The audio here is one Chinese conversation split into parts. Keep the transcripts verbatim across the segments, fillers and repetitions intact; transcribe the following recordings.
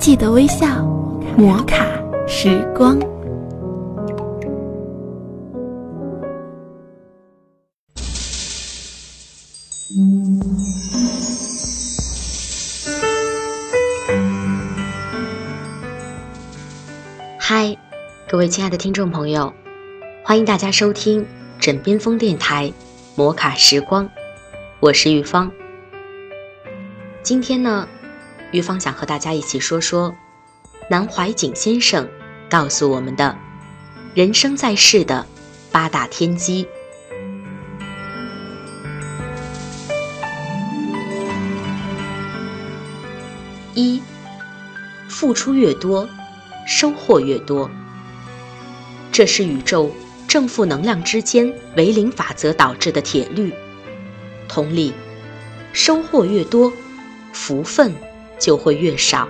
记得微笑，摩卡时光。嗨，各位亲爱的听众朋友，欢迎大家收听枕边风电台摩卡时光，我是玉芳。今天呢，玉芳想和大家一起说说南怀瑾先生告诉我们的人生在世的八大天机。一，付出越多，收获越多。这是宇宙正负能量之间为零法则导致的铁律。同理，收获越多，福分就会越少。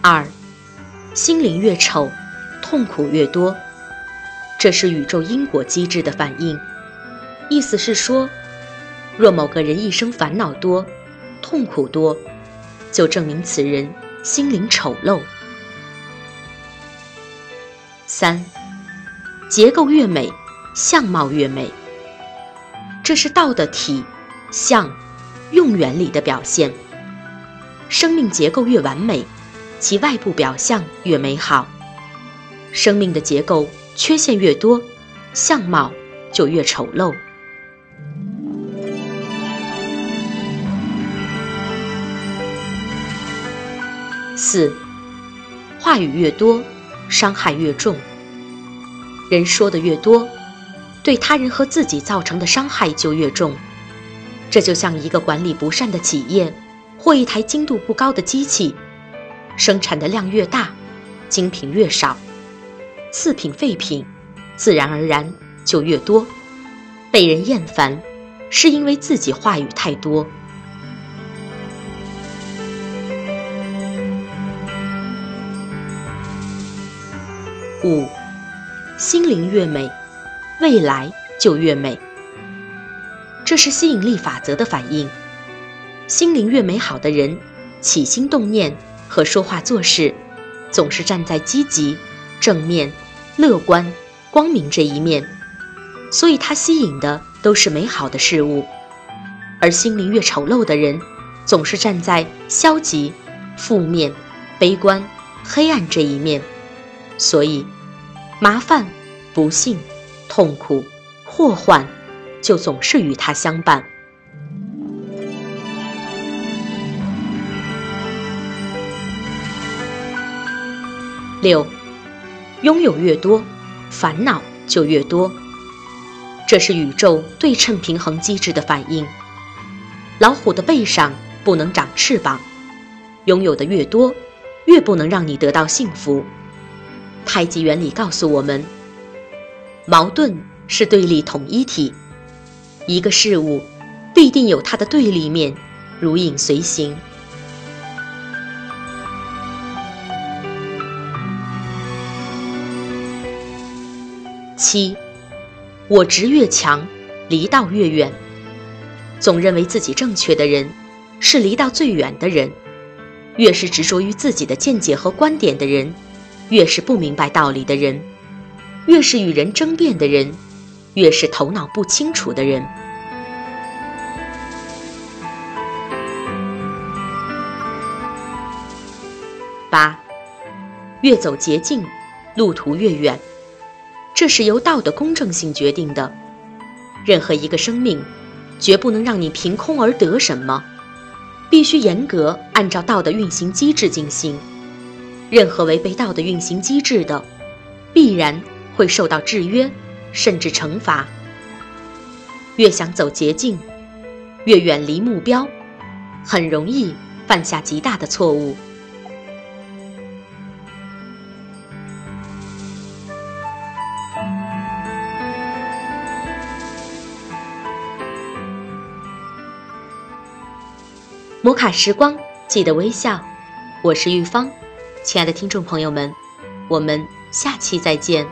二，心灵越丑，痛苦越多。这是宇宙因果机制的反应。意思是说，若某个人一生烦恼多，痛苦多，就证明此人心灵丑陋。三，结构越美，相貌越美。这是道的体、相、用原理的表现。生命结构越完美，其外部表象越美好。生命的结构缺陷越多，相貌就越丑陋。四，话语越多，伤害越重。人说的越多，对他人和自己造成的伤害就越重。这就像一个管理不善的企业，或一台精度不高的机器，生产的量越大，精品越少，次品废品自然而然就越多。被人厌烦，是因为自己话语太多。五，心灵越美，未来就越美。这是吸引力法则的反应。心灵越美好的人，起心动念和说话做事，总是站在积极、正面、乐观、光明这一面，所以他吸引的都是美好的事物。而心灵越丑陋的人，总是站在消极、负面、悲观、黑暗这一面，所以麻烦、不幸、痛苦、祸患就总是与他相伴。六，拥有越多，烦恼就越多。这是宇宙对称平衡机制的反应。老虎的背上不能长翅膀，拥有的越多，越不能让你得到幸福。太极原理告诉我们，矛盾是对立统一体，一个事物必定有它的对立面，如影随形。七，我执越强，离道越远。总认为自己正确的人，是离道最远的人。越是执着于自己的见解和观点的人，越是不明白道理的人，越是与人争辩的人，越是头脑不清楚的人。八，越走捷径，路途越远。这是由道的公正性决定的。任何一个生命，绝不能让你凭空而得什么，必须严格按照道的运行机制进行。任何违背道的运行机制的，必然会受到制约，甚至惩罚。越想走捷径，越远离目标，很容易犯下极大的错误。摩卡时光，记得微笑，我是玉芳。亲爱的听众朋友们，我们下期再见。